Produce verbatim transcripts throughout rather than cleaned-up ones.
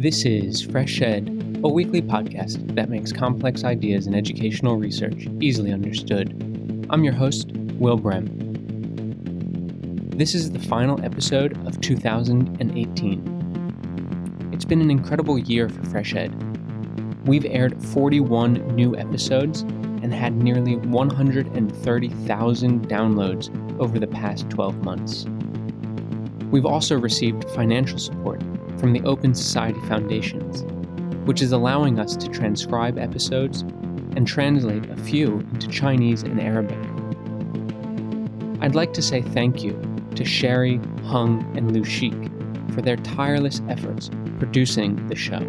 This is Fresh Ed, a weekly podcast that makes complex ideas in educational research easily understood. I'm your host, Will Brem. This is the final episode of two thousand eighteen. It's been an incredible year for Fresh Ed. We've aired forty-one new episodes and had nearly one hundred thirty thousand downloads over the past twelve months. We've also received financial support from the Open Society Foundations, which is allowing us to transcribe episodes and translate a few into Chinese and Arabic. I'd like to say thank you to Sherry, Hung, and Lu Sheik for their tireless efforts producing the show.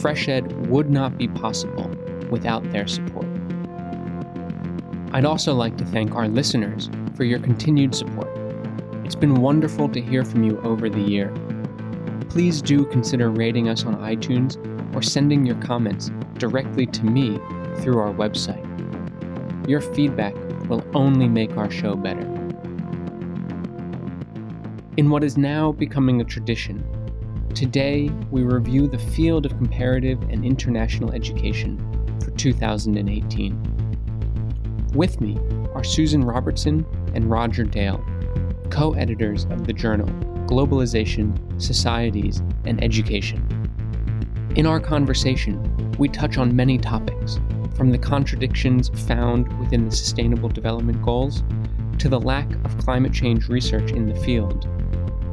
Fresh Ed would not be possible without their support. I'd also like to thank our listeners for your continued support. It's been wonderful to hear from you over the year. Please do consider rating us on iTunes or sending your comments directly to me through our website. Your feedback will only make our show better. In what is now becoming a tradition, today we review the field of comparative and international education for two thousand eighteen. With me are Susan Robertson and Roger Dale, co-editors of the journal Globalization, Societies, and Education. In our conversation, we touch on many topics, from the contradictions found within the Sustainable Development Goals, to the lack of climate change research in the field,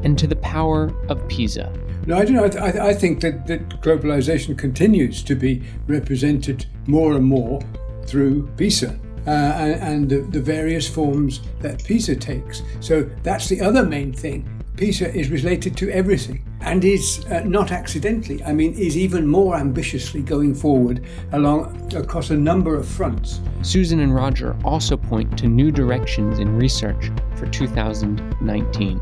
and to the power of PISA. No, I don't know. I, th- I think that, that globalization continues to be represented more and more through PISA. Uh, and, and the, the various forms that PISA takes. So that's the other main thing. PISA is related to everything and is uh, not accidentally, I mean, is even more ambitiously going forward along across a number of fronts. Susan and Roger also point to new directions in research for two thousand nineteen.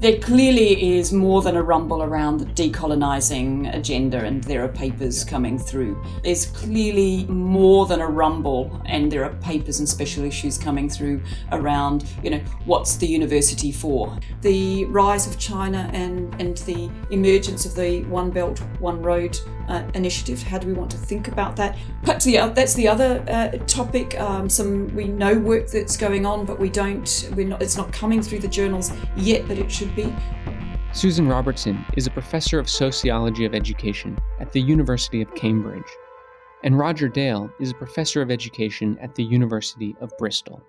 There clearly is more than a rumble around the decolonising agenda, and there are papers coming through. There's clearly more than a rumble, and there are papers and special issues coming through around, you know, what's the university for? The rise of China and, and the emergence of the One Belt, One Road uh, initiative. How do we want to think about that? But the, uh, that's the other uh, topic. Um, some we know work that's going on, but we don't. We're not. It's not coming through the journals yet, but it should be. Susan Robertson is a professor of sociology of education at the University of Cambridge, and Roger Dale is a professor of education at the University of Bristol.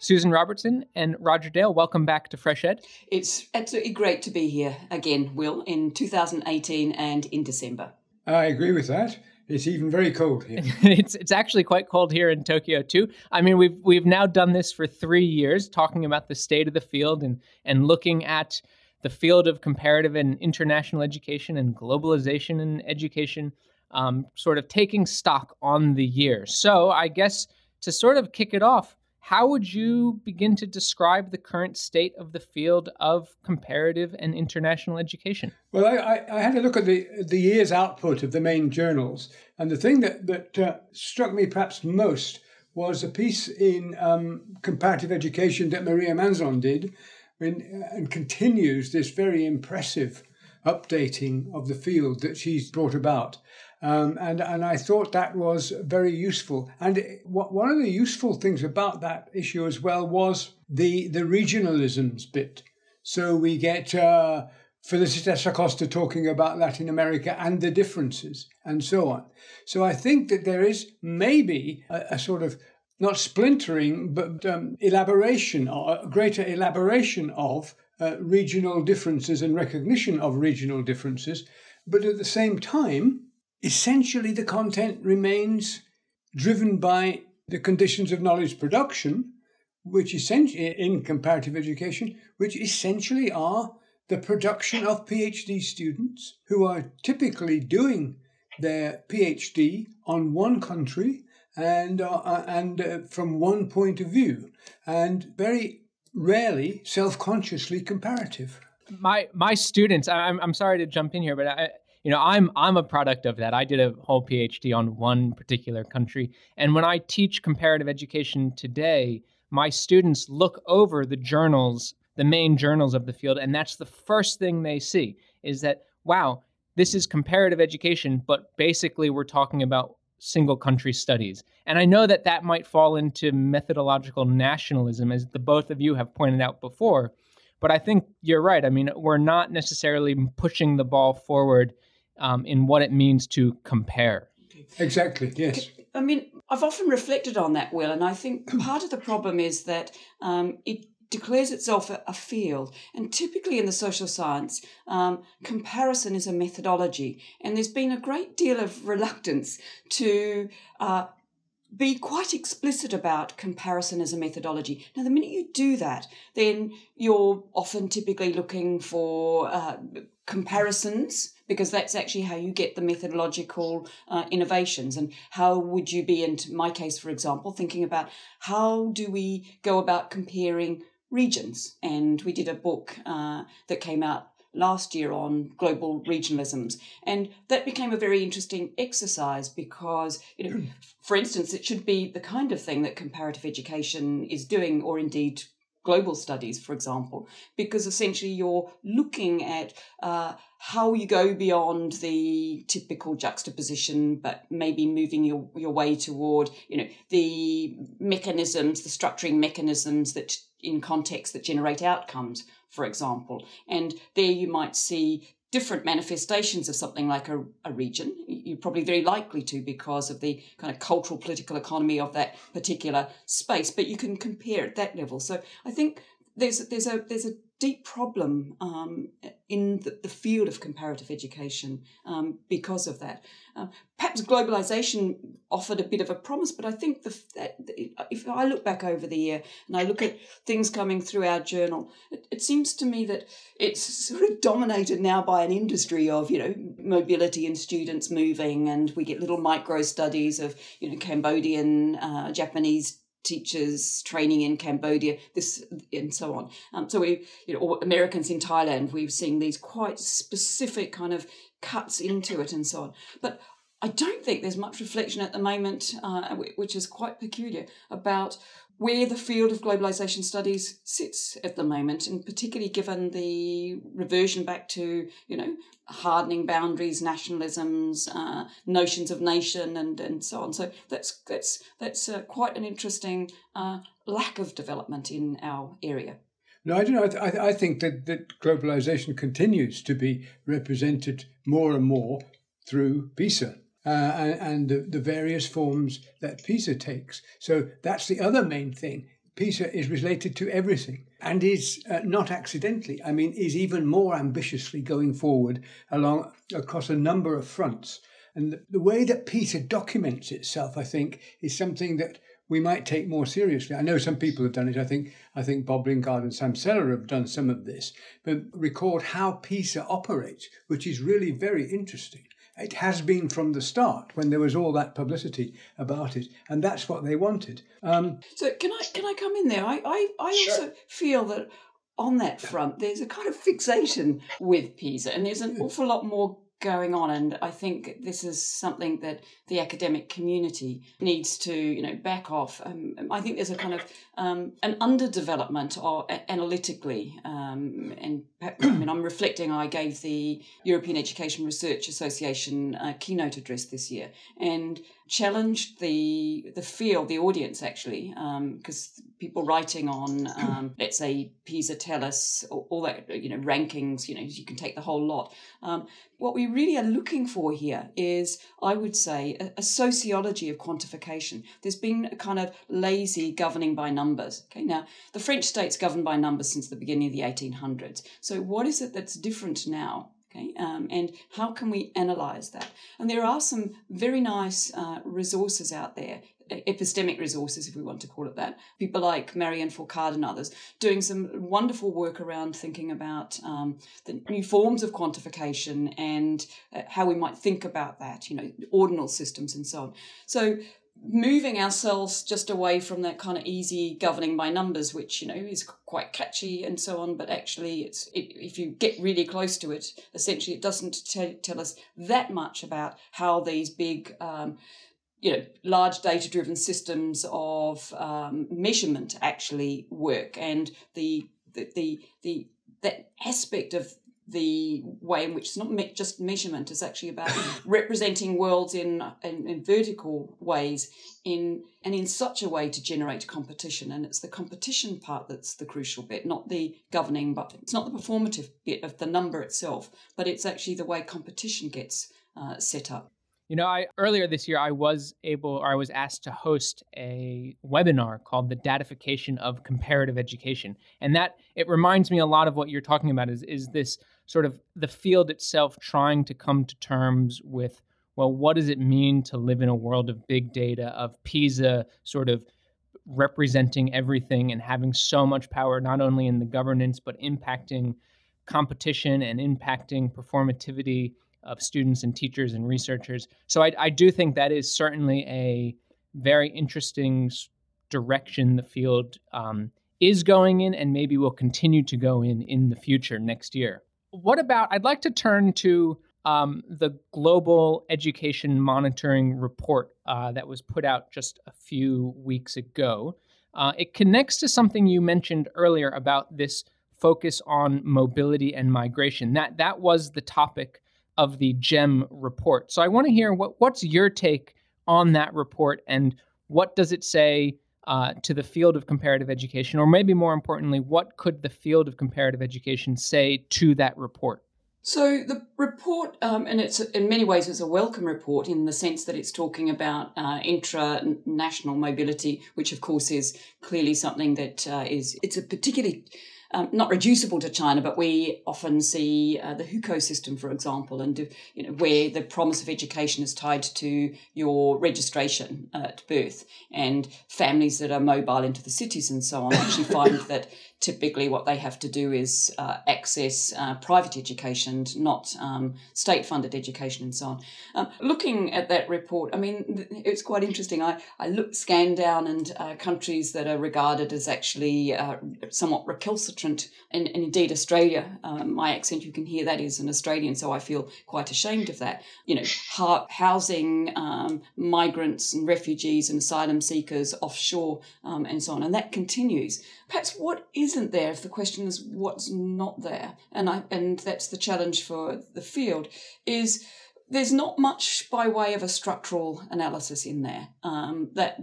Susan Robertson and Roger Dale, welcome back to Fresh Ed. It's absolutely great to be here again, Will, in two thousand eighteen and in December. I agree with that. It's even very cold here. it's it's actually quite cold here in Tokyo too. I mean, we've we've now done this for three years, talking about the state of the field and and looking at the field of comparative and international education and globalization and education, um, sort of taking stock on the year. So I guess to sort of kick it off, how would you begin to describe the current state of the field of comparative and international education? Well, I, I had a look at the the year's output of the main journals, and the thing that, that uh, struck me perhaps most was a piece in um, comparative education that Maria Manzon did, in, and continues this very impressive updating of the field that she's brought about. Um, and, and I thought that was very useful. And it, w- one of the useful things about that issue as well was the, the regionalisms bit. So we get Uh, Felicitas Acosta talking about Latin America and the differences and so on. So I think that there is maybe a, a sort of, not splintering, but um, elaboration or a greater elaboration of uh, regional differences and recognition of regional differences. But at the same time, essentially the content remains driven by the conditions of knowledge production, which essentially in comparative education, which essentially are the production of PhD students who are typically doing their PhD on one country and uh, and uh, from one point of view, and very rarely self-consciously comparative. My my students, I'm I'm sorry to jump in here, but I, you know, I'm I'm a product of that. I did a whole PhD on one particular country, and when I teach comparative education today, my students look over the journals the main journals of the field. And that's the first thing they see is that, wow, this is comparative education, but basically we're talking about single country studies. And I know that that might fall into methodological nationalism, as the both of you have pointed out before, but I think you're right. I mean, we're not necessarily pushing the ball forward um, in what it means to compare. Exactly, yes. I mean, I've often reflected on that, Will, and I think part of the problem is that um, it declares itself a field. And typically in the social science, um, comparison is a methodology. And there's been a great deal of reluctance to uh, be quite explicit about comparison as a methodology. Now, the minute you do that, then you're often typically looking for uh, comparisons, because that's actually how you get the methodological uh, innovations. And how would you be, in my case, for example, thinking about how do we go about comparing regions? And we did a book uh, that came out last year on global regionalisms. And that became a very interesting exercise because, you know, for instance, it should be the kind of thing that comparative education is doing, or indeed global studies, for example, because essentially you're looking at uh, how you go beyond the typical juxtaposition, but maybe moving your, your way toward, you know, the mechanisms, the structuring mechanisms that in context that generate outcomes, for example. And there you might see different manifestations of something like a, a region. You're probably very likely to, because of the kind of cultural, political economy of that particular space, but you can compare at that level. So I think there's there's a there's a deep problem um, in the, the field of comparative education um, because of that. Uh, perhaps globalization offered a bit of a promise, but I think the, that if I look back over the year and I look at things coming through our journal, it, it seems to me that it's sort of dominated now by an industry of, you know, mobility and students moving, and we get little micro studies of, you know, Cambodian, uh, Japanese teachers training in Cambodia, this and so on. Um, so we, you know, or Americans in Thailand, we've seen these quite specific kind of cuts into it and so on. But I don't think there's much reflection at the moment, uh, which is quite peculiar, about where the field of globalization studies sits at the moment, and particularly given the reversion back to, you know, hardening boundaries, nationalisms, uh, notions of nation, and, and so on. So that's that's that's uh, quite an interesting uh, lack of development in our area. No, I don't know. I, th- I, th- I think that, that globalization continues to be represented more and more through PISA. Uh, and, and the, the various forms that PISA takes. So that's the other main thing. PISA is related to everything, and is uh, not accidentally, I mean, is even more ambitiously going forward along across a number of fronts. And the, the way that PISA documents itself, I think, is something that we might take more seriously. I know some people have done it. I think I think Bob Lingard and Sam Seller have done some of this, but record how PISA operates, which is really very interesting. It has been from the start, when there was all that publicity about it, and that's what they wanted. Um, so can I can I come in there? I, I, I sure. also feel that on that front there's a kind of fixation with PISA, and there's an awful lot more going on, and I think this is something that the academic community needs to, you know, back off. Um, I think there's a kind of um, an underdevelopment or uh, analytically, um, and I mean, I'm reflecting. I gave the European Education Research Association uh, keynote address this year, and challenged the the field, the audience actually, because um, people writing on, um, let's say, PISA, TELUS, all, all that, you know, rankings, you know, you can take the whole lot. Um, what we really are looking for here is, I would say, a, a sociology of quantification. There's been a kind of lazy governing by numbers. Okay, now, the French state's governed by numbers since the beginning of the eighteen hundreds. So what is it that's different now? Okay, um, and how can we analyse that? And there are some very nice uh, resources out there, epistemic resources, if we want to call it that. People like Marion Fourcade and others doing some wonderful work around thinking about um, the new forms of quantification and uh, how we might think about that, you know, ordinal systems and so on. So moving ourselves just away from that kind of easy governing by numbers, which, you know, is quite catchy and so on, but actually it's it, if you get really close to it, essentially it doesn't t- tell us that much about how these big, um, you know, large data-driven systems of um, measurement actually work, and the the the the, the aspect of the way in which it's not me- just measurement, it's actually about representing worlds in, in in vertical ways in and in such a way to generate competition. And it's the competition part that's the crucial bit, not the governing, but it's not the performative bit of the number itself, but it's actually the way competition gets uh, set up. You know, I earlier this year, I was able or I was asked to host a webinar called The Datification of Comparative Education. And that it reminds me a lot of what you're talking about is, is this sort of the field itself trying to come to terms with, well, what does it mean to live in a world of big data, of PISA sort of representing everything and having so much power, not only in the governance, but impacting competition and impacting performativity of students and teachers and researchers. So I, I do think that is certainly a very interesting direction the field um, is going in and maybe will continue to go in in the future next year. What about, I'd like to turn to um, the Global Education Monitoring Report uh, that was put out just a few weeks ago. Uh, it connects to something you mentioned earlier about this focus on mobility and migration. That that was the topic of the GEM report. So I want to hear what, what's your take on that report and what does it say uh, to the field of comparative education, or maybe more importantly, what could the field of comparative education say to that report? So the report, um, and it's in many ways is a welcome report in the sense that it's talking about uh, intra-national mobility, which of course is clearly something that uh, is, it's a particularly Um, not reducible to China, but we often see uh, the Hukou system, for example, and you know where the promise of education is tied to your registration uh, at birth, and families that are mobile into the cities and so on actually find that typically what they have to do is uh, access uh, private education, not um, state-funded education and so on. Um, looking at that report, I mean, it's quite interesting. I, I looked, scanned down and uh, countries that are regarded as actually uh, somewhat recalcitrant. And, and indeed Australia, um, my accent, you can hear that is an Australian, so I feel quite ashamed of that. You know, ha- housing um, migrants and refugees and asylum seekers offshore um, and so on, and that continues. Perhaps what isn't there if the question is what's not there, and I, and that's the challenge for the field is there's not much by way of a structural analysis in there um, that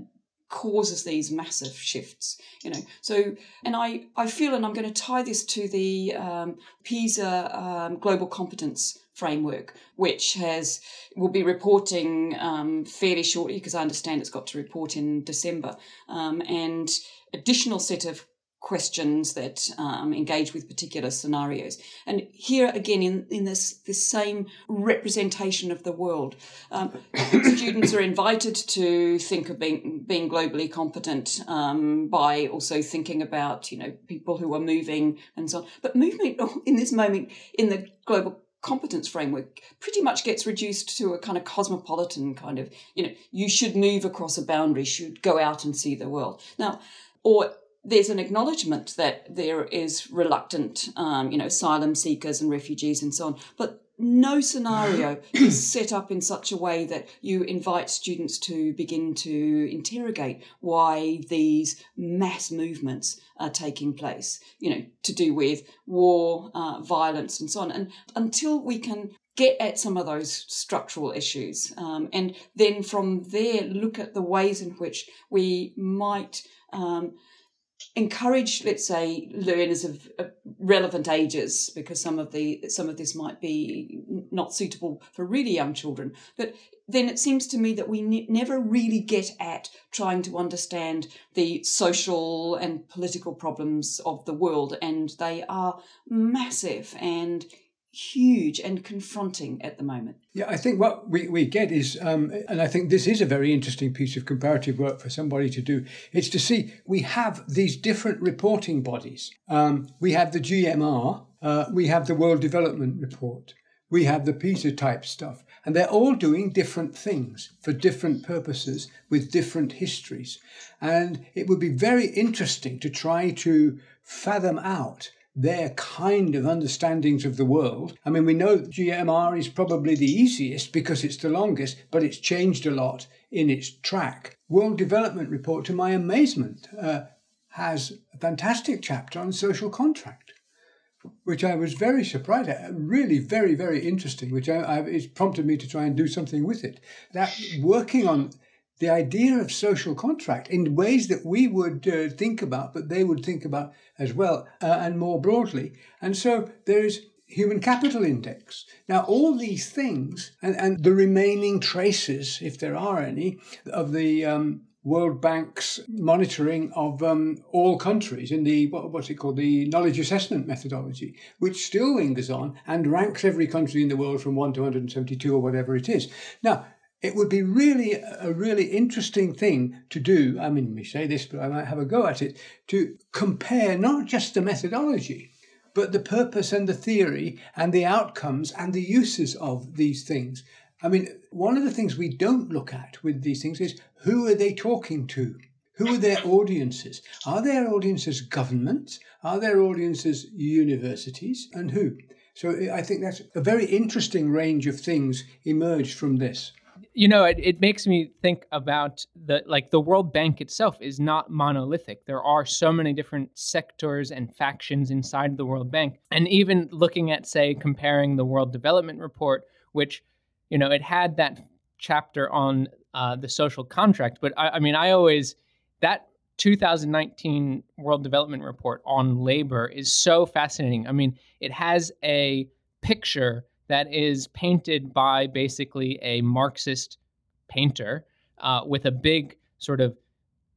causes these massive shifts, you know. So, and I, I feel, and I'm going to tie this to the um, PISA um, Global Competence Framework, which has will be reporting um, fairly shortly, because I understand it's got to report in December, um, and additional set of questions that um, engage with particular scenarios. And here again, in, in this, this same representation of the world, um, students are invited to think of being, being globally competent um, by also thinking about, you know, people who are moving and so on. But movement in this moment in the global competence framework pretty much gets reduced to a kind of cosmopolitan kind of, you know, you should move across a boundary, should go out and see the world. Now, or there's an acknowledgement that there is reluctant, um, you know, asylum seekers and refugees and so on. But no scenario is set up in such a way that you invite students to begin to interrogate why these mass movements are taking place, you know, to do with war, uh, violence and so on. And until we can get at some of those structural issues um, and then from there look at the ways in which we might Um, encourage, let's say, learners of, of relevant ages, because some of the some of this might be not suitable for really young children. But then it seems to me that we ne- never really get at trying to understand the social and political problems of the world, and they are massive and huge and confronting at the moment. Yeah, I think what we, we get is, um, and I think this is a very interesting piece of comparative work for somebody to do, it's to see we have these different reporting bodies. Um, we have the G M R, uh, we have the World Development Report, we have the PISA type stuff, and they're all doing different things for different purposes with different histories. And it would be very interesting to try to fathom out their kind of understandings of the world. I mean, we know G M R is probably the easiest because it's the longest, but it's changed a lot in its track. World Development Report, to my amazement, uh, has a fantastic chapter on social contract, which I was very surprised at, really very, very interesting, which I, I, it's prompted me to try and do something with it. That working on the idea of social contract in ways that we would uh, think about, but they would think about as well, uh, and more broadly. And so there is human capital index. Now, all these things, and, and the remaining traces, if there are any, of the um, World Bank's monitoring of um, all countries in the, what, what's it called, the Knowledge Assessment Methodology, which still lingers on and ranks every country in the world from one to one hundred seventy-two or whatever it is. Now, it would be really a really interesting thing to do, I mean, we say this, but I might have a go at it, to compare not just the methodology, but the purpose and the theory and the outcomes and the uses of these things. I mean, one of the things we don't look at with these things is who are they talking to? Who are their audiences? Are their audiences governments? Are their audiences universities? And who? So I think that's a very interesting range of things emerged from this. You know, it, it makes me think about the, like the World Bank itself is not monolithic. There are so many different sectors and factions inside the World Bank. And even looking at, say, comparing the World Development Report, which, you know, it had that chapter on uh, the social contract. But I, I mean, I always, that two thousand nineteen World Development Report on labor is so fascinating. I mean, it has a picture that is painted by basically a Marxist painter uh, with a big sort of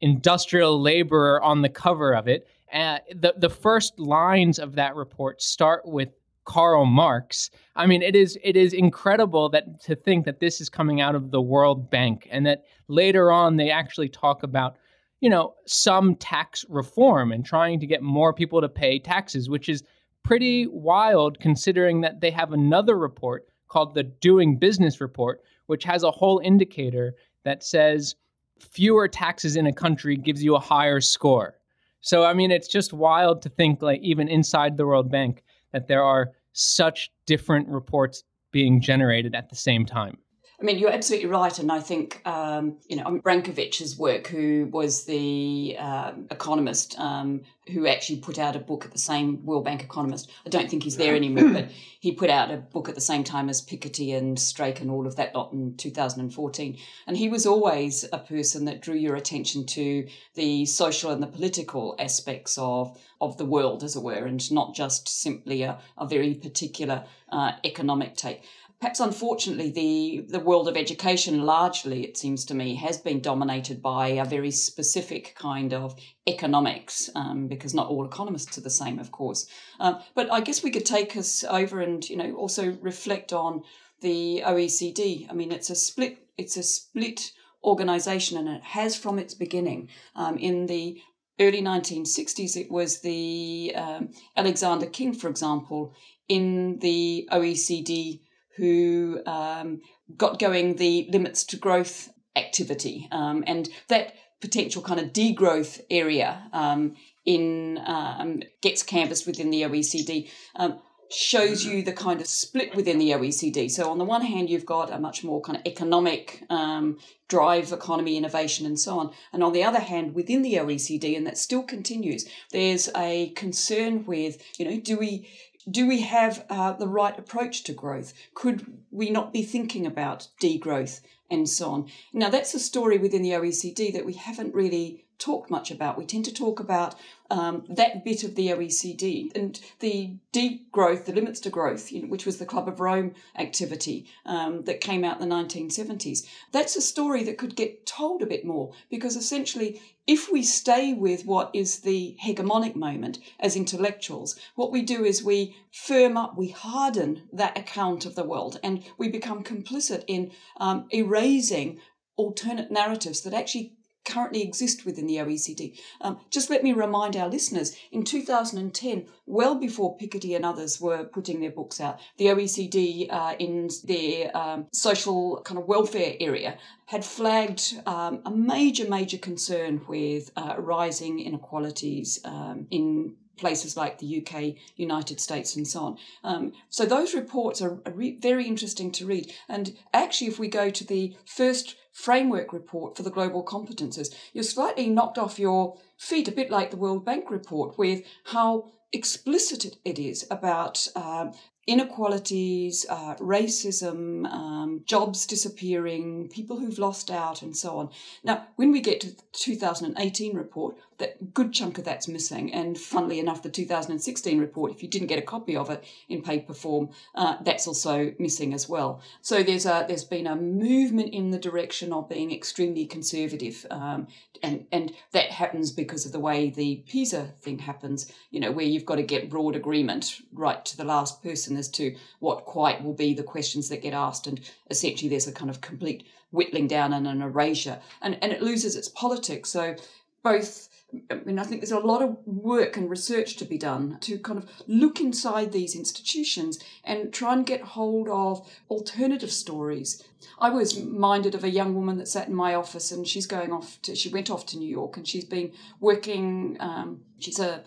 industrial laborer on the cover of it. And the, the first lines of that report start with Karl Marx. I mean, it is it is incredible that to think that this is coming out of the World Bank, and that later on they actually talk about, you know, some tax reform and trying to get more people to pay taxes, which is pretty wild considering that they have another report called the Doing Business Report, which has a whole indicator that says fewer taxes in a country gives you a higher score. So, I mean, it's just wild to think, like, even inside the World Bank, that there are such different reports being generated at the same time. I mean, you're absolutely right. And I think, um, you know, Brankovich's work, who was the uh, economist um, who actually put out a book at the same World Bank economist. I don't think he's there anymore, but he put out a book at the same time as Piketty and Strake and all of that lot in two thousand fourteen. And he was always a person that drew your attention to the social and the political aspects of, of the world, as it were, and not just simply a, a very particular uh, economic take. Perhaps, unfortunately, the, the world of education largely, it seems to me, has been dominated by a very specific kind of economics, um, because not all economists are the same, of course. Um, but I guess we could take us over and, you know, also reflect on the O E C D. I mean, it's a split, it's a split organisation, and it has from its beginning um, in the early nineteen sixties. It was the um, Alexander King, for example, in the O E C D who um, got going the limits to growth activity. Um, and that potential kind of degrowth area um, in um, gets canvassed within the O E C D, um, shows you the kind of split within the O E C D. So on the one hand, you've got a much more kind of economic um, drive, economy, innovation, and so on. And on the other hand, within the O E C D, and that still continues, there's a concern with, you know, do we... Do we have uh, the right approach to growth? Could we not be thinking about degrowth and so on? Now, that's a story within the O E C D that we haven't really talked much about. We tend to talk about um, that bit of the O E C D and the degrowth, the limits to growth, you know, which was the Club of Rome activity um, that came out in the nineteen seventies. That's a story that could get told a bit more, because essentially, if we stay with what is the hegemonic moment as intellectuals, what we do is we firm up, we harden that account of the world, and we become complicit in um, erasing alternate narratives that actually currently exist within the O E C D. Um, just let me remind our listeners, in two thousand ten, well before Piketty and others were putting their books out, the O E C D uh, in their um, social kind of welfare area had flagged um, a major, major concern with uh, rising inequalities um, in places like the U K, United States, and so on. Um, so those reports are re- very interesting to read. And actually, if we go to the first Framework Report for the Global Competences. You've slightly knocked off your feet, a bit like the World Bank report, with how explicit it is about um, inequalities, uh, racism, um, jobs disappearing, people who've lost out, and so on. Now, when we get to the two thousand eighteen report, that good chunk of that's missing. And funnily enough, the two thousand sixteen report, if you didn't get a copy of it in paper form, uh, that's also missing as well. So there's a there's been a movement in the direction of being extremely conservative, um, and and that happens because of the way the PISA thing happens. You know, where you've got to get broad agreement right to the last person as to what quite will be the questions that get asked, and essentially there's a kind of complete whittling down and an erasure, and, and it loses its politics. So both, I mean, I think there's a lot of work and research to be done to kind of look inside these institutions and try and get hold of alternative stories. I was minded of a young woman that sat in my office, and she's going off to, she went off to New York, and she's been working, um, she's a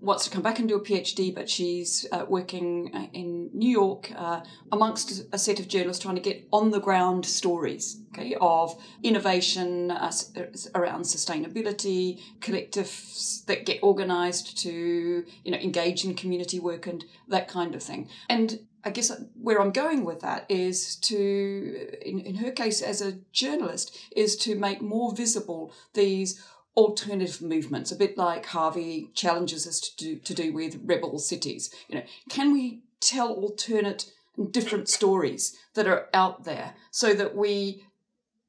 wants to come back and do a PhD, but she's uh, working in New York uh, amongst a set of journalists trying to get on-the-ground stories, okay, of innovation uh, around sustainability, collectives that get organised to, you know, engage in community work and that kind of thing. And I guess where I'm going with that is to, in, in her case as a journalist, is to make more visible these alternative movements, a bit like Harvey challenges us to do, to do with rebel cities. You know, can we tell alternate and different stories that are out there so that we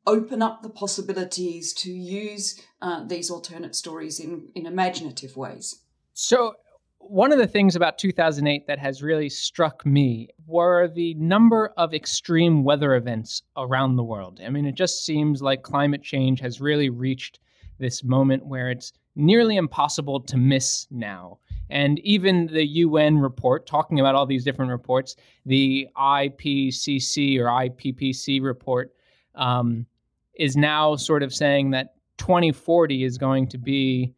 open up the possibilities to use uh, these alternate stories in, in imaginative ways? So one of the things about two thousand eight that has really struck me were the number of extreme weather events around the world. I mean, it just seems like climate change has really reached this moment where it's nearly impossible to miss now. And even the U N report, talking about all these different reports, the I P C C or I P C C report um, is now sort of saying that twenty forty is going to be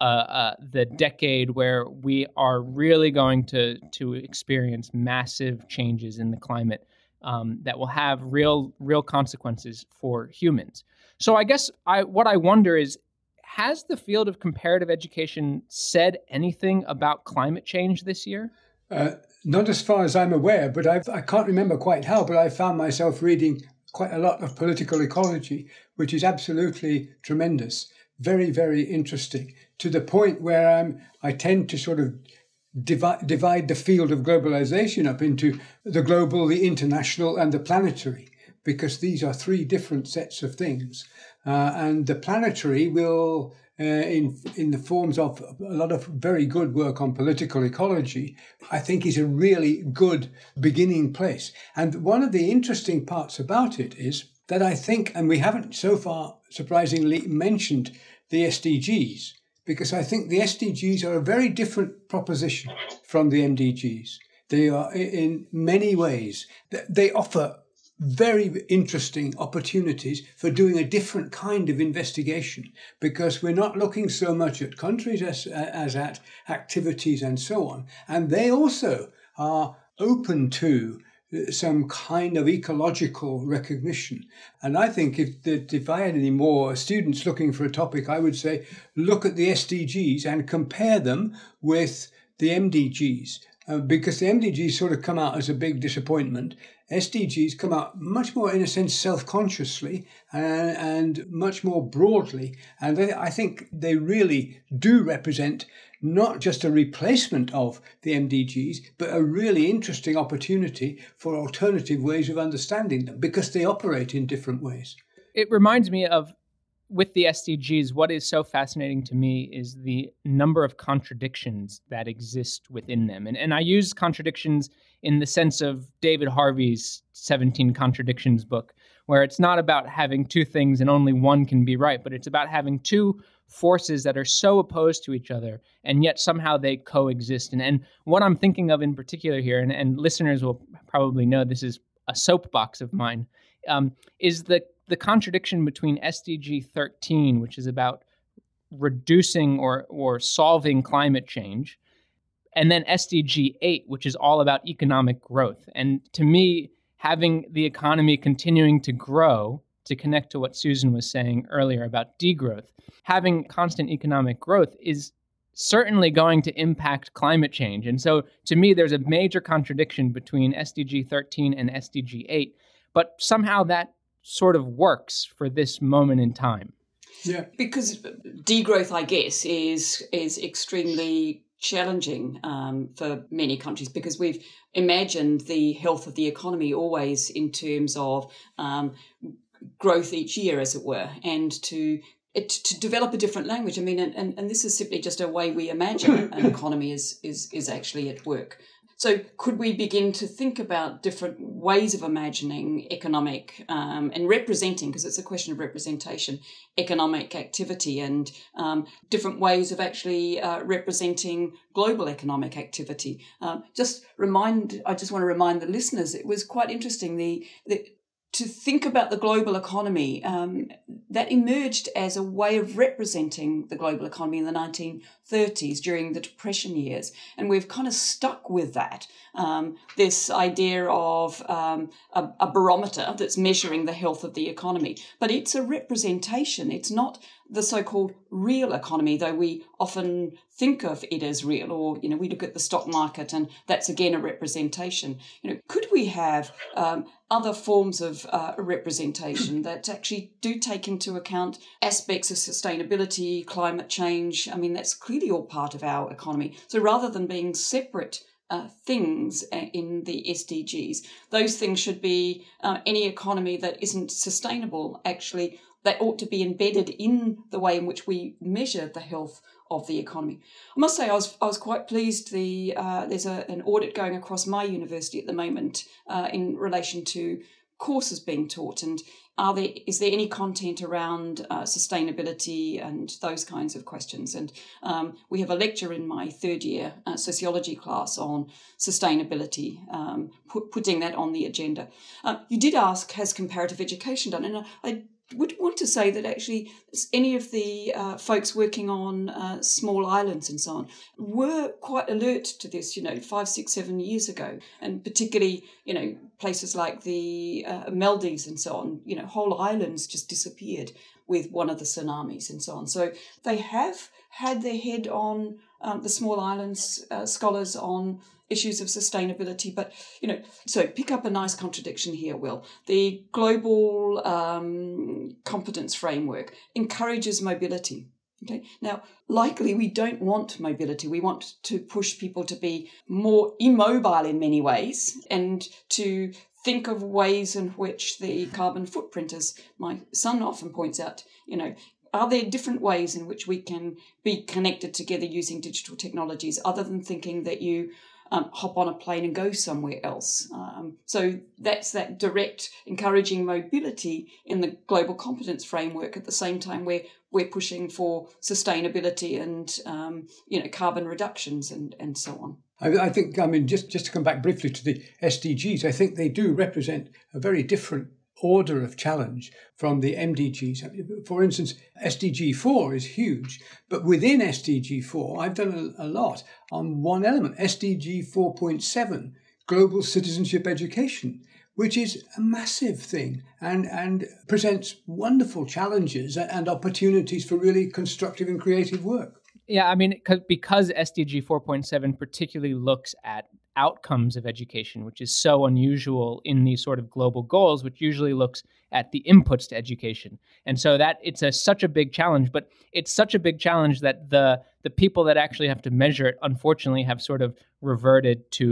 uh, uh, the decade where we are really going to, to experience massive changes in the climate um, that will have real, real consequences for humans. So I guess I, what I wonder is, has the field of comparative education said anything about climate change this year? Uh, not as far as I'm aware, but I've, I can't remember quite how, but I found myself reading quite a lot of political ecology, which is absolutely tremendous, very, very interesting, to the point where I'm, I tend to sort of divide, divide the field of globalization up into the global, the international, and the planetary, because these are three different sets of things. Uh, and the planetary will, uh, in in the forms of a lot of very good work on political ecology, I think is a really good beginning place. And one of the interesting parts about it is that I think, and we haven't so far surprisingly mentioned the S D Gs, because I think the S D Gs are a very different proposition from the M D Gs. They are, in many ways, they offer very interesting opportunities for doing a different kind of investigation, because we're not looking so much at countries as, as at activities and so on. And they also are open to some kind of ecological recognition. And I think if, if I had any more students looking for a topic, I would say, look at the S D Gs and compare them with the M D Gs. Uh, because the M D Gs sort of come out as a big disappointment. S D Gs come out much more, in a sense, self-consciously and, and much more broadly. And they, I think they really do represent not just a replacement of the M D Gs, but a really interesting opportunity for alternative ways of understanding them, because they operate in different ways. It reminds me of, with the S D Gs, what is so fascinating to me is the number of contradictions that exist within them. And and I use contradictions in the sense of David Harvey's seventeen Contradictions book, where it's not about having two things and only one can be right, but it's about having two forces that are so opposed to each other, and yet somehow they coexist. And, and what I'm thinking of in particular here, and, and listeners will probably know this is a soapbox of mine, um, is the The contradiction between S D G thirteen, which is about reducing or or solving climate change, and then S D G eight, which is all about economic growth. And to me, having the economy continuing to grow to connect to what Susan was saying earlier about degrowth, having constant economic growth is certainly going to impact climate change. And so to me, there's a major contradiction between S D G thirteen and S D G eight, but somehow that sort of works for this moment in time. Yeah, because degrowth, I guess, is is extremely challenging um, for many countries, because we've imagined the health of the economy always in terms of um, growth each year, as it were, and to it, to develop a different language. I mean, and, and this is simply just a way we imagine an economy is is is actually at work. So could we begin to think about different ways of imagining economic um, and representing, because it's a question of representation, economic activity and um, different ways of actually uh, representing global economic activity? Uh, just remind, I just want to remind the listeners, it was quite interesting the, the to think about the global economy, um, that emerged as a way of representing the global economy in the nineteen thirties during the Depression years. And we've kind of stuck with that, um, this idea of um, a, a barometer that's measuring the health of the economy. But it's a representation. It's not the so-called real economy, though we often think of it as real, or, you know, we look at the stock market and that's again a representation. You know, could we have um, other forms of uh, representation that actually do take into account aspects of sustainability, climate change? I mean, that's clearly all part of our economy. So rather than being separate Uh, things in the S D Gs, those things should be uh, any economy that isn't sustainable, actually, that ought to be embedded in the way in which we measure the health of the economy. I must say I was I was quite pleased. The uh, there's a, an audit going across my university at the moment uh, in relation to courses being taught, and are there is there any content around uh, sustainability and those kinds of questions? And um, we have a lecture in my third year uh, sociology class on sustainability, um, put, putting that on the agenda. Uh, you did ask, has comparative education done? And I, I would want to say that actually any of the uh, folks working on uh, small islands and so on were quite alert to this, you know, five, six, seven years ago. And particularly, you know, places like the uh, Maldives and so on, you know, whole islands just disappeared with one of the tsunamis and so on. So they have had their head on um, the small islands, uh, scholars on issues of sustainability. But, you know, so pick up a nice contradiction here, Will. The Global um, Competence Framework encourages mobility. Okay. Now, likely we don't want mobility. We want to push people to be more immobile in many ways and to think of ways in which the carbon footprint, as my son often points out, you know, are there different ways in which we can be connected together using digital technologies other than thinking that you Um, hop on a plane and go somewhere else? Um, so that's that direct encouraging mobility in the Global Competence Framework, at the same time where we're pushing for sustainability and um, you know, carbon reductions and, and so on. I, I think, I mean, just, just to come back briefly to the S D Gs, I think they do represent a very different order of challenge from the M D Gs. For instance, S D G four is huge, but within S D G four, I've done a, a lot on one element, S D G four point seven, global citizenship education, which is a massive thing and, and presents wonderful challenges and opportunities for really constructive and creative work. Yeah, I mean, because S D G four point seven particularly looks at outcomes of education, which is so unusual in these sort of global goals, which usually looks at the inputs to education. And so that it's a, such a big challenge, but it's such a big challenge that the the people that actually have to measure it, unfortunately, have sort of reverted to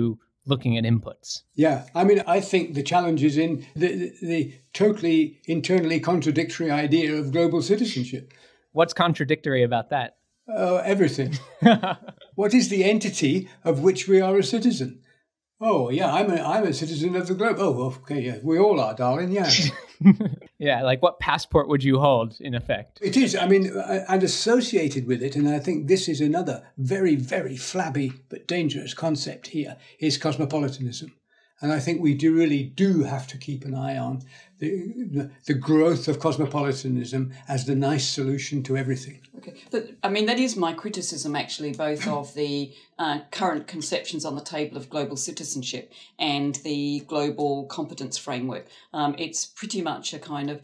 looking at inputs. Yeah, I mean, I think the challenge is in the, the, the totally internally contradictory idea of global citizenship. What's contradictory about that? Oh, uh, everything. What is the entity of which we are a citizen? Oh, yeah, I'm a, I'm a citizen of the globe. Oh, okay, yeah, we all are, darling, yeah. Yeah, like what passport would you hold, in effect? It is, I mean, and associated with it, and I think this is another very, very flabby but dangerous concept here, is cosmopolitanism. And I think we do really do have to keep an eye on the the growth of cosmopolitanism as the nice solution to everything. Okay, but, I mean, that is my criticism, actually, both of the uh, current conceptions on the table of global citizenship and the global competence framework. Um, it's pretty much a kind of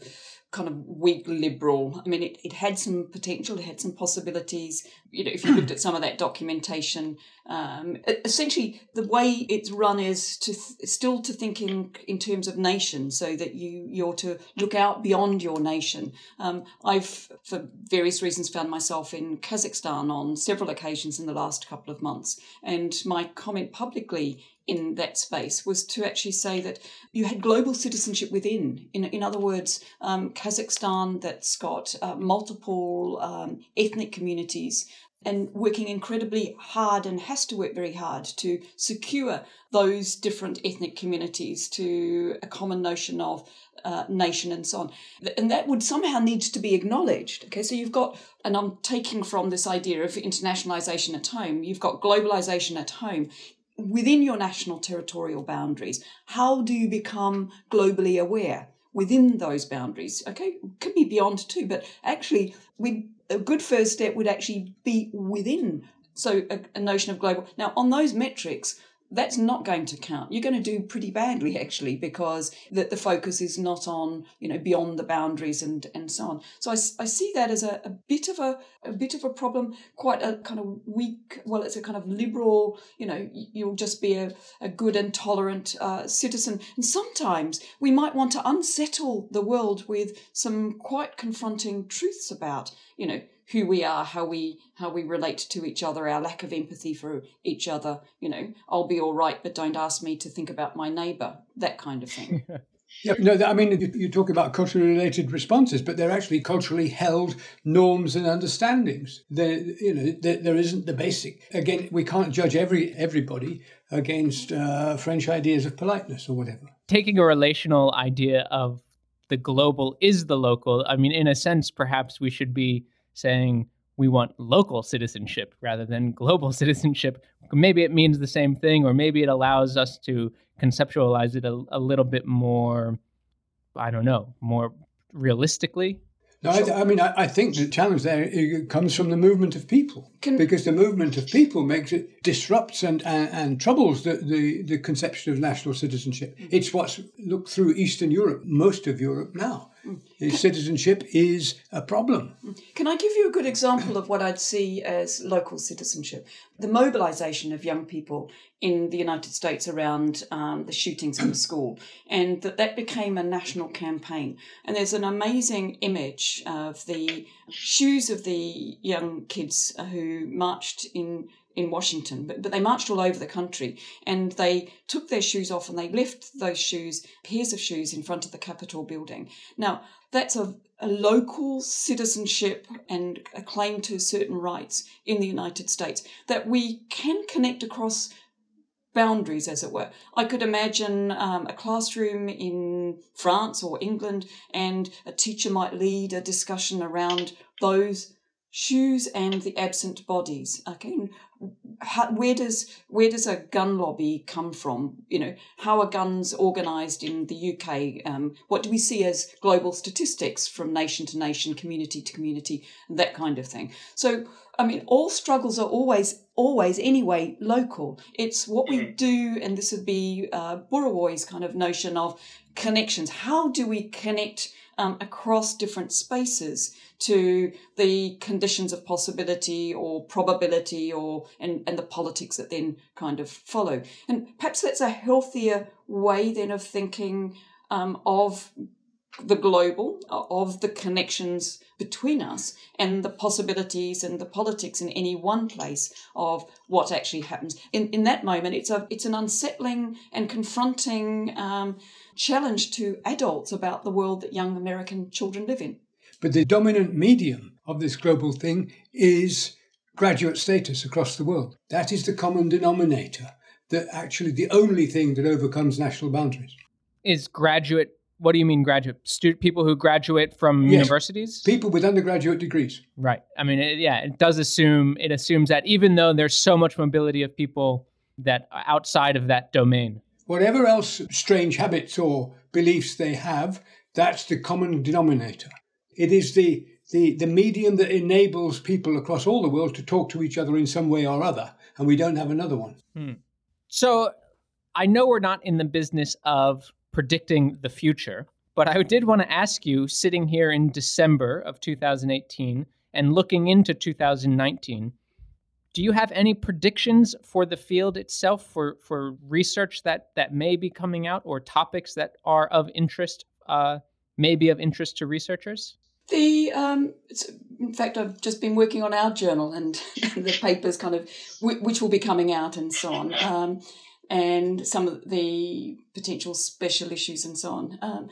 kind of weak liberal. I mean, it, it had some potential, it had some possibilities. You know, if you looked at some of that documentation, um, essentially the way it's run is to th- still to think in, in terms of nation, so that you, you're to look out beyond your nation. Um, I've, for various reasons, found myself in Kazakhstan on several occasions in the last couple of months, and my comment publicly in that space was to actually say that you had global citizenship within. In, in other words, um, Kazakhstan that's got uh, multiple um, ethnic communities and working incredibly hard and has to work very hard to secure those different ethnic communities to a common notion of uh, nation and so on. And that would somehow need to be acknowledged. Okay, so you've got, and I'm taking from this idea of internationalization at home, you've got globalization at home. Within your national territorial boundaries, how do you become globally aware within those boundaries? Okay, could be beyond too, but actually we a good first step would actually be within. So a, a notion of global. Now, on those metrics, that's not going to count. You're going to do pretty badly, actually, because that the focus is not on, you know, beyond the boundaries and, and so on. So I, I see that as a, a bit of a, a bit of a problem, quite a kind of weak, well, it's a kind of liberal, you know, you'll just be a, a good and tolerant uh, citizen. And sometimes we might want to unsettle the world with some quite confronting truths about, you know, who we are, how we how we relate to each other, our lack of empathy for each other. You know, I'll be all right, but don't ask me to think about my neighbour, that kind of thing. Yeah, no, I mean, you talk about culturally related responses, but they're actually culturally held norms and understandings. There, you know, there, there isn't the basic. Again, we can't judge every everybody against uh, French ideas of politeness or whatever. Taking a relational idea of the global is the local. I mean, in a sense, perhaps we should be saying we want local citizenship rather than global citizenship. Maybe it means the same thing, or maybe it allows us to conceptualize it a, a little bit more, I don't know, more realistically. No, I, th- I mean, I, I think the challenge there it comes from the movement of people, Can... because the movement of people makes it disrupts and, and, and troubles the, the, the conception of national citizenship. Mm-hmm. It's what's looked through Eastern Europe, most of Europe now. Mm-hmm. Citizenship is a problem. Can I give you a good example of what I'd see as local citizenship? The mobilization of young people in the United States around um, the shootings in the school, and that that became a national campaign. And there's an amazing image of the shoes of the young kids who marched in in Washington, but, but they marched all over the country, and they took their shoes off and they left those shoes, pairs of shoes, in front of the Capitol building. Now, that's a, a local citizenship and a claim to certain rights in the United States that we can connect across boundaries, as it were. I could imagine um, a classroom in France or England, and a teacher might lead a discussion around those shoes and the absent bodies. Okay, how, where does where does a gun lobby come from? You know, how are guns organised in the U K? Um, what do we see as global statistics from nation to nation, community to community, and that kind of thing? So, I mean, all struggles are always, always anyway, local. It's what we do, and this would be uh, Burawoy's kind of notion of connections. How do we connect um, across different spaces to the conditions of possibility or probability or and, and the politics that then kind of follow? And perhaps that's a healthier way then of thinking um, of the global, of the connections between us and the possibilities and the politics in any one place of what actually happens. In in that moment, it's a it's an unsettling and confronting um, challenge to adults about the world that young American children live in. But the dominant medium of this global thing is graduate status across the world. That is the common denominator, that actually the only thing that overcomes national boundaries. Is graduate What do you mean graduate? Student, people who graduate from yes, universities? People with undergraduate degrees. Right. I mean, it, yeah, it does assume, it assumes that even though there's so much mobility of people that are outside of that domain. Whatever else strange habits or beliefs they have, that's the common denominator. It is the, the, the medium that enables people across all the world to talk to each other in some way or other, and we don't have another one. Hmm. So I know we're not in the business of predicting the future, But I did want to ask you, sitting here in December of two thousand eighteen and looking into two thousand nineteen, do you have any predictions for the field itself, for, for research that, that may be coming out, or topics that are of interest, uh, may be of interest to researchers? The um, in fact, I've just been working on our journal and the papers kind of which will be coming out and so on, um, and some of the potential special issues and so on. Um,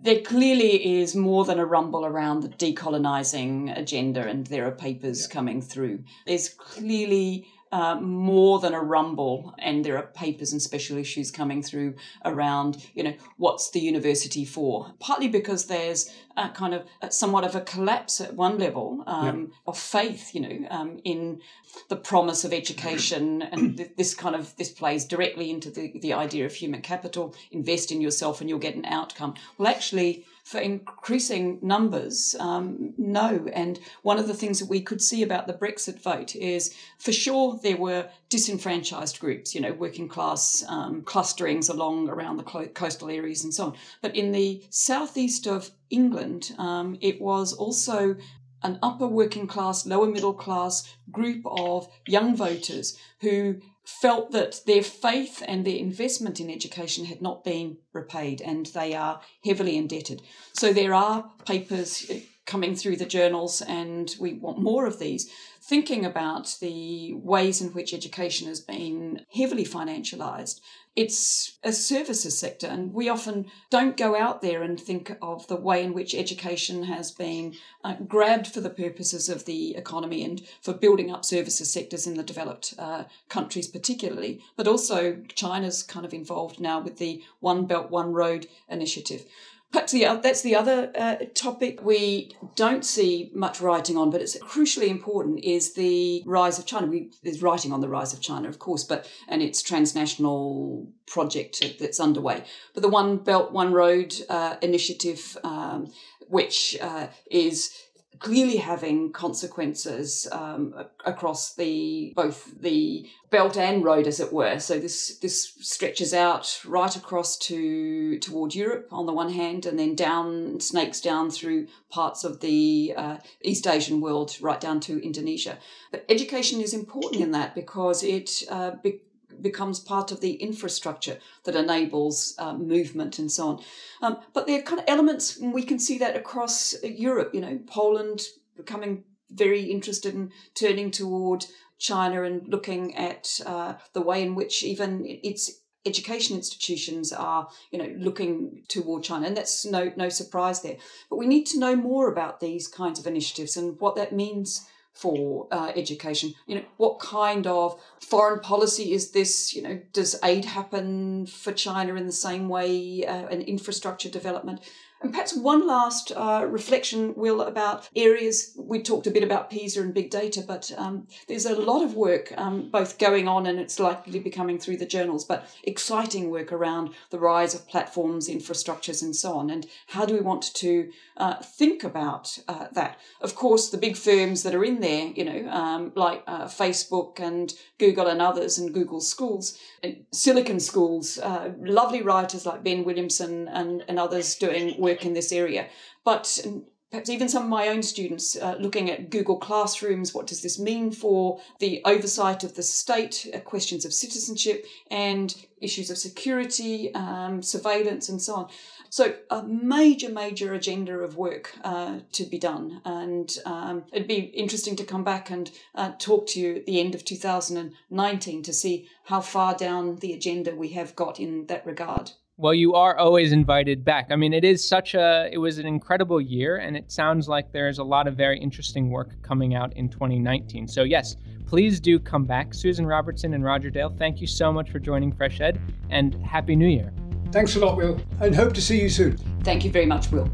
there clearly is more than a rumble around the decolonizing agenda, and there are papers yeah. coming through. There's clearly uh, more than a rumble, and there are papers and special issues coming through around, you know, what's the university for? Partly because there's a kind of a, somewhat of a collapse at one level um, yeah. of faith, you know, um, in the promise of education, and th- this kind of this plays directly into the, the idea of human capital. Invest in yourself, and you'll get an outcome. Well, actually, for increasing numbers, um, no. And one of the things that we could see about the Brexit vote is, for sure, there were disenfranchised groups, you know, working class um, clusterings along around the coastal areas and so on. But in the southeast of England, um, it was also an upper working class, lower middle class group of young voters who felt that their faith and their investment in education had not been repaid, and they are heavily indebted. So there are papers coming through the journals, and we want more of these, thinking about the ways in which education has been heavily financialised. It's a services sector, and we often don't go out there and think of the way in which education has been uh, grabbed for the purposes of the economy and for building up services sectors in the developed uh, countries particularly, but also China's kind of involved now with the One Belt, One Road initiative. Perhaps the, that's the other uh, topic we don't see much writing on, but it's crucially important, is the rise of China. We, there's writing on the rise of China, of course, but and its transnational project that's underway. But the One Belt, One Road uh, initiative, um, which uh, is clearly having consequences um, across the both the belt and road, as it were. So this this stretches out right across to toward Europe on the one hand, and then down snakes down through parts of the uh, East Asian world, right down to Indonesia. But education is important in that because it uh, be- becomes part of the infrastructure that enables uh, movement and so on. Um, but there are kind of elements, and we can see that across Europe, you know, Poland becoming very interested in turning toward China and looking at uh, the way in which even its education institutions are, you know, looking toward China. And that's no, no surprise there. But we need to know more about these kinds of initiatives and what that means for uh, education. You know, what kind of foreign policy is this? You know, does aid happen for China in the same way, uh, and infrastructure development? And perhaps one last uh, reflection, Will, about areas. We talked a bit about PISA and big data, but um, there's a lot of work um, both going on, and it's likely to be coming through the journals, but exciting work around the rise of platforms, infrastructures and so on. And how do we want to uh, think about uh, that? Of course, the big firms that are in there, you know, um, like uh, Facebook and Google and others, and Google schools, and Silicon schools, uh, lovely writers like Ben Williamson and, and others doing work in this area. But perhaps even some of my own students uh, looking at Google Classrooms, what does this mean for the oversight of the state, uh, questions of citizenship and issues of security, um, surveillance and so on. So a major, major agenda of work uh, to be done. And um, it'd be interesting to come back and uh, talk to you at the end of two thousand nineteen to see how far down the agenda we have got in that regard. Well, you are always invited back. I mean, it is such a, it was an incredible year, and it sounds like there's a lot of very interesting work coming out in twenty nineteen. So yes, please do come back. Susan Robertson and Roger Dale, thank you so much for joining Fresh Ed, and Happy New Year. Thanks a lot, Will, and hope to see you soon. Thank you very much, Will.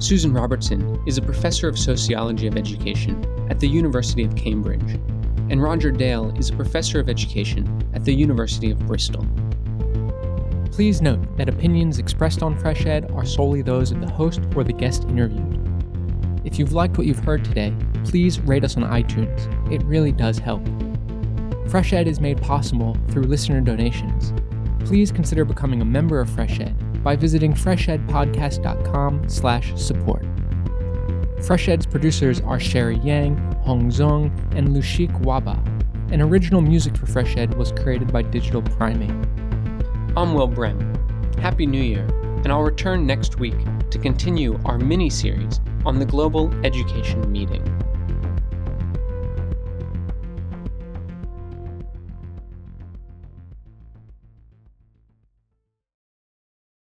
Susan Robertson is a professor of sociology of education at the University of Cambridge, and Roger Dale is a professor of education at the University of Bristol. Please note that opinions expressed on Fresh Ed are solely those of the host or the guest interviewed. If you've liked what you've heard today, please rate us on iTunes. It really does help. Fresh Ed is made possible through listener donations. Please consider becoming a member of Fresh Ed by visiting fresh ed podcast dot com slash support. Fresh Ed's producers are Sherry Yang, Hong Zong, and Lushik Waba, and original music for Fresh Ed was created by Digital Primate. I'm Will Brem. Happy New Year, and I'll return next week to continue our mini-series on the Global Education Meeting.